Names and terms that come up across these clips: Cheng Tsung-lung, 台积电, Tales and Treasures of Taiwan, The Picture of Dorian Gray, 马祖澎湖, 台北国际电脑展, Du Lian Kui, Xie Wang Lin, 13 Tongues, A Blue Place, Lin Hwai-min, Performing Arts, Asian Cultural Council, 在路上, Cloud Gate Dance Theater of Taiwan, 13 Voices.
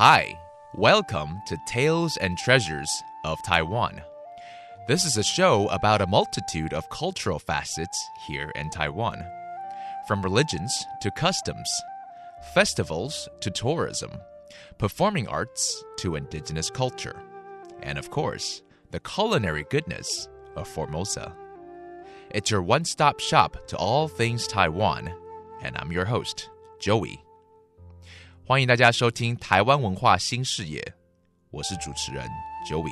Hi, welcome to Tales and Treasures of Taiwan. This is a show about a multitude of cultural facets here in Taiwan, from religions to customs, festivals to tourism, performing arts to indigenous culture, and of course, the culinary goodness of Formosa. It's your one-stop shop to all things Taiwan, and I'm your host, Joey. 欢迎大家收听台湾文化新视野，我是主持人 Joey。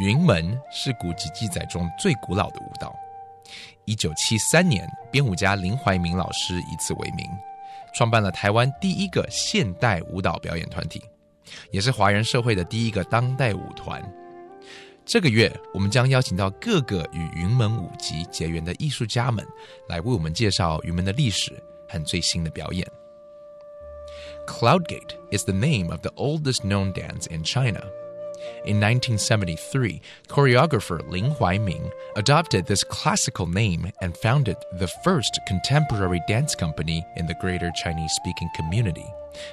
云门是古籍记载中最古老的舞蹈，1973年编舞家林怀民老师以此为名，创办了台湾第一个现代舞蹈表演团体，也是华人社会的第一个当代舞团。这个月我们将邀请到各个与云门舞集结缘的艺术家们，来为我们介绍云门的历史和最新的表演。Cloud Gate is the name of the oldest known dance in China. In 1973, choreographer Lin Hwai-min adopted this classical name and founded the first contemporary dance company in the greater Chinese-speaking community,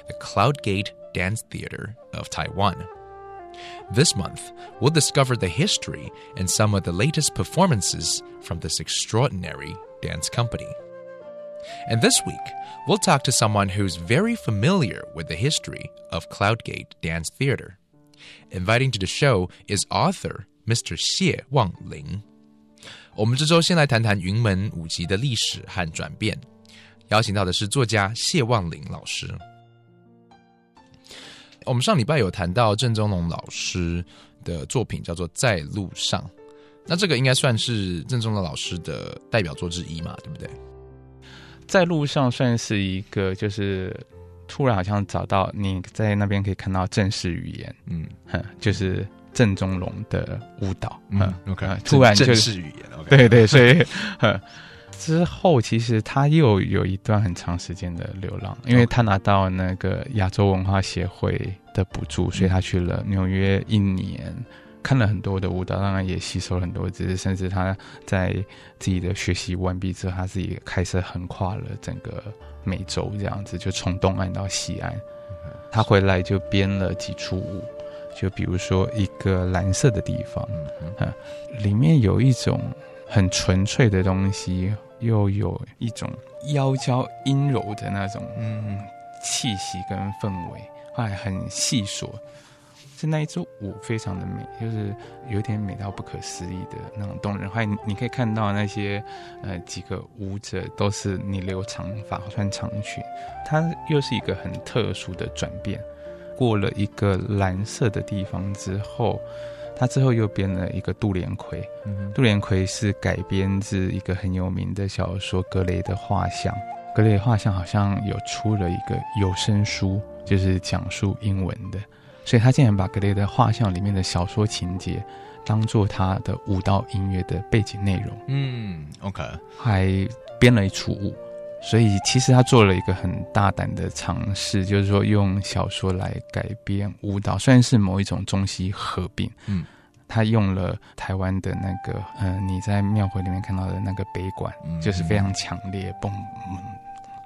the Cloud Gate Dance Theater of Taiwan. This month, we'll discover the history and some of the latest performances from this extraordinary dance company.And this week, we'll talk to someone who's very familiar with the history of Cloud Gate Dance Theater. Inviting to the show is author Mr. Xie Wang Lin. 我们这周先来谈谈云门舞集的历史和转变。邀请到的是作家谢旺林老师。我们上礼拜有谈到郑宗龙老师的作品叫做《在路上》，那这个应该算是郑宗龙老师的代表作之一嘛，对不对？在路上算是一个，就是突然好像找到你在那边可以看到正式语言，就是郑宗龙的舞蹈，OK， 突然就是正式语言， OK， 对对，所以之后其实他又有一段很长时间的流浪，因为他拿到那个亚洲文化协会的补助，所以他去了纽约一年。看了很多的舞蹈，当然也吸收了很多知识，甚至他在自己的学习完毕之后，他自己开始横跨了整个美洲，这样子就从东岸到西岸。他回来就编了几出舞，就比如说一个蓝色的地方，里面有一种很纯粹的东西，又有一种妖娇阴柔的那种气息跟氛围，还很细说。是那一支舞非常的美，就是有点美到不可思议的那种动人。还你可以看到那些几个舞者都是你留长发穿长裙，它又是一个很特殊的转变。过了一个蓝色的地方之后，它之后又编了一个杜连魁。杜连魁是改编自一个很有名的小说《格雷的画像》。格雷的画像好像有出了一个有声书，就是讲述英文的。所以他竟然把格雷的画像里面的小说情节当作他的舞蹈音乐的背景内容，OK， 还编了一出舞。所以其实他做了一个很大胆的尝试，就是说用小说来改编舞蹈，虽然是某一种中西合并，他用了台湾的那个你在庙会里面看到的那个北管，就是非常强烈蹦，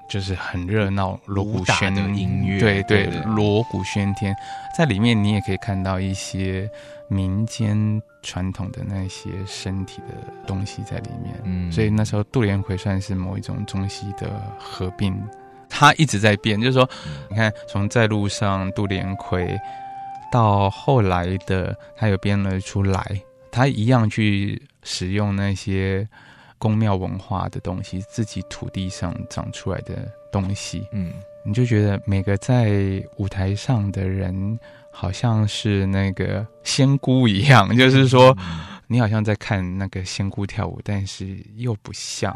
就是很热闹，锣鼓喧的音乐，对对，锣鼓喧天，在里面你也可以看到一些民间传统的那些身体的东西在里面。所以那时候杜连魁算是某一种中西的合并，他一直在变，就是说，你看从在路上杜连魁到后来的，他有编了出来，他一样去使用那些。宫庙文化的东西，自己土地上长出来的东西，你就觉得每个在舞台上的人好像是那个仙姑一样，就是说你好像在看那个仙姑跳舞，但是又不像。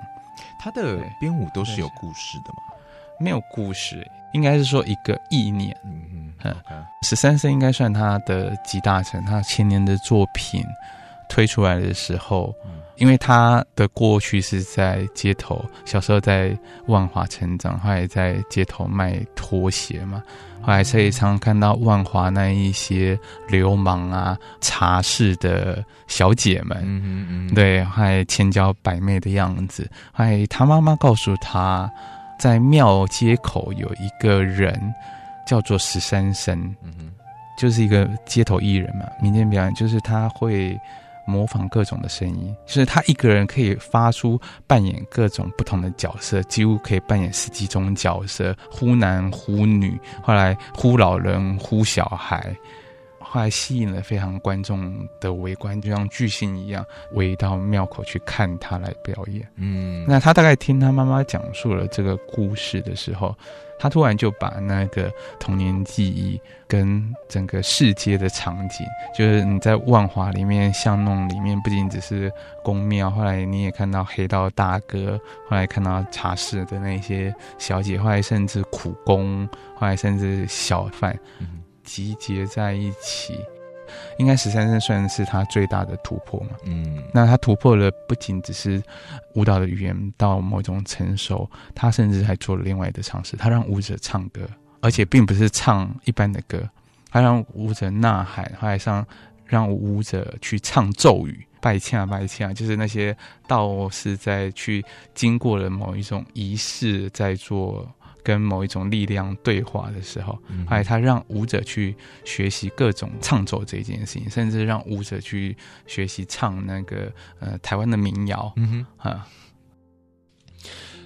他的编舞都是有故事的吗？没有故事，应该是说一个意念。13声应该算他的集大成，他前年的作品推出来的时候，因为他的过去是在街头，小时候在万华成长，后来在街头卖拖鞋嘛，后来所以常常看到万华那一些流氓啊、茶室的小姐们，对，后来千娇百媚的样子。后来他妈妈告诉他，在庙街口有一个人。叫做十三声，就是一个街头艺人嘛，民间表演，就是他会模仿各种的声音，就是他一个人可以发出扮演各种不同的角色，几乎可以扮演十几种角色，忽男忽女，后来忽老人忽小孩，后来吸引了非常观众的围观，就像巨星一样围到庙口去看他来表演。那他大概听他妈妈讲述了这个故事的时候，他突然就把那个童年记忆跟整个市街的场景，就是你在万华里面巷弄里面，不仅只是宫庙，后来你也看到黑道大哥，后来看到茶室的那些小姐，后来甚至苦工，后来甚至小贩，集结在一起。应该十三声算是他最大的突破嘛。那他突破了不仅只是舞蹈的语言到某种成熟，他甚至还做了另外的尝试，他让舞者唱歌，而且并不是唱一般的歌，他让舞者呐喊，他还让舞者去唱咒语，拜恰拜恰，就是那些道士在去经过了某一种仪式，在做跟某一种力量对话的时候，后来他让舞者去学习各种唱奏这件事情，甚至让舞者去学习唱那个台湾的民谣。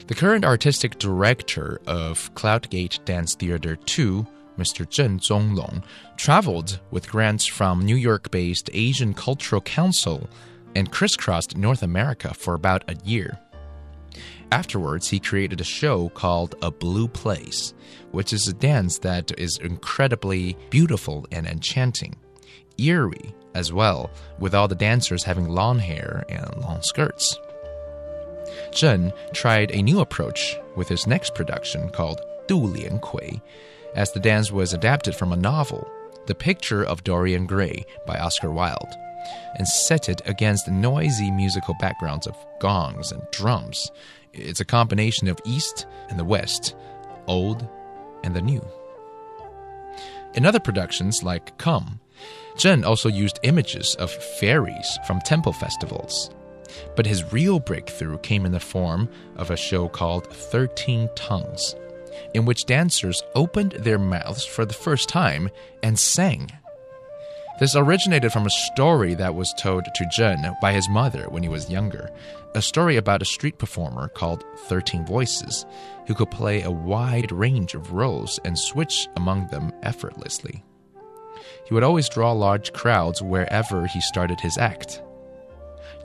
The current artistic director of Cloud Gate Dance Theater 2, Mr. Cheng Tsung-lung, traveled with grants from New York-based Asian Cultural Council and crisscrossed North America for about a year.Afterwards, he created a show called A Blue Place, which is a dance that is incredibly beautiful and enchanting, eerie as well, with all the dancers having long hair and long skirts. Chen tried a new approach with his next production called Du Lian Kui, as the dance was adapted from a novel, The Picture of Dorian Gray by Oscar Wilde.and set it against the noisy musical backgrounds of gongs and drums. It's a combination of East and the West, old and the new. In other productions like Come, Chen also used images of fairies from temple festivals. But his real breakthrough came in the form of a show called 13 Tongues, in which dancers opened their mouths for the first time and sang.This originated from a story that was told to Chen by his mother when he was younger, a story about a street performer called 13 Voices, who could play a wide range of roles and switch among them effortlessly. He would always draw large crowds wherever he started his act.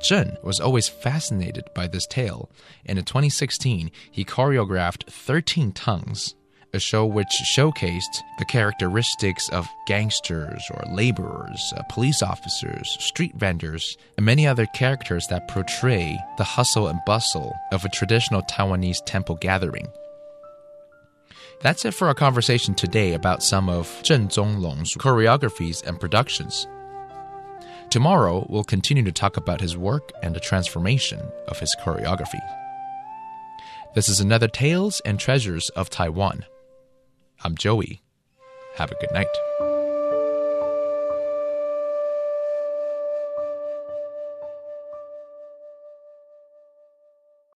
Chen was always fascinated by this tale, and in 2016 he choreographed 13 Tongues.A show which showcased the characteristics of gangsters or laborers, police officers, street vendors, and many other characters that portray the hustle and bustle of a traditional Taiwanese temple gathering. That's it for our conversation today about some of Chen Tsung-lung's choreographies and productions. Tomorrow, we'll continue to talk about his work and the transformation of his choreography. This is another Tales and Treasures of Taiwan.I'm Joey. Have a good night.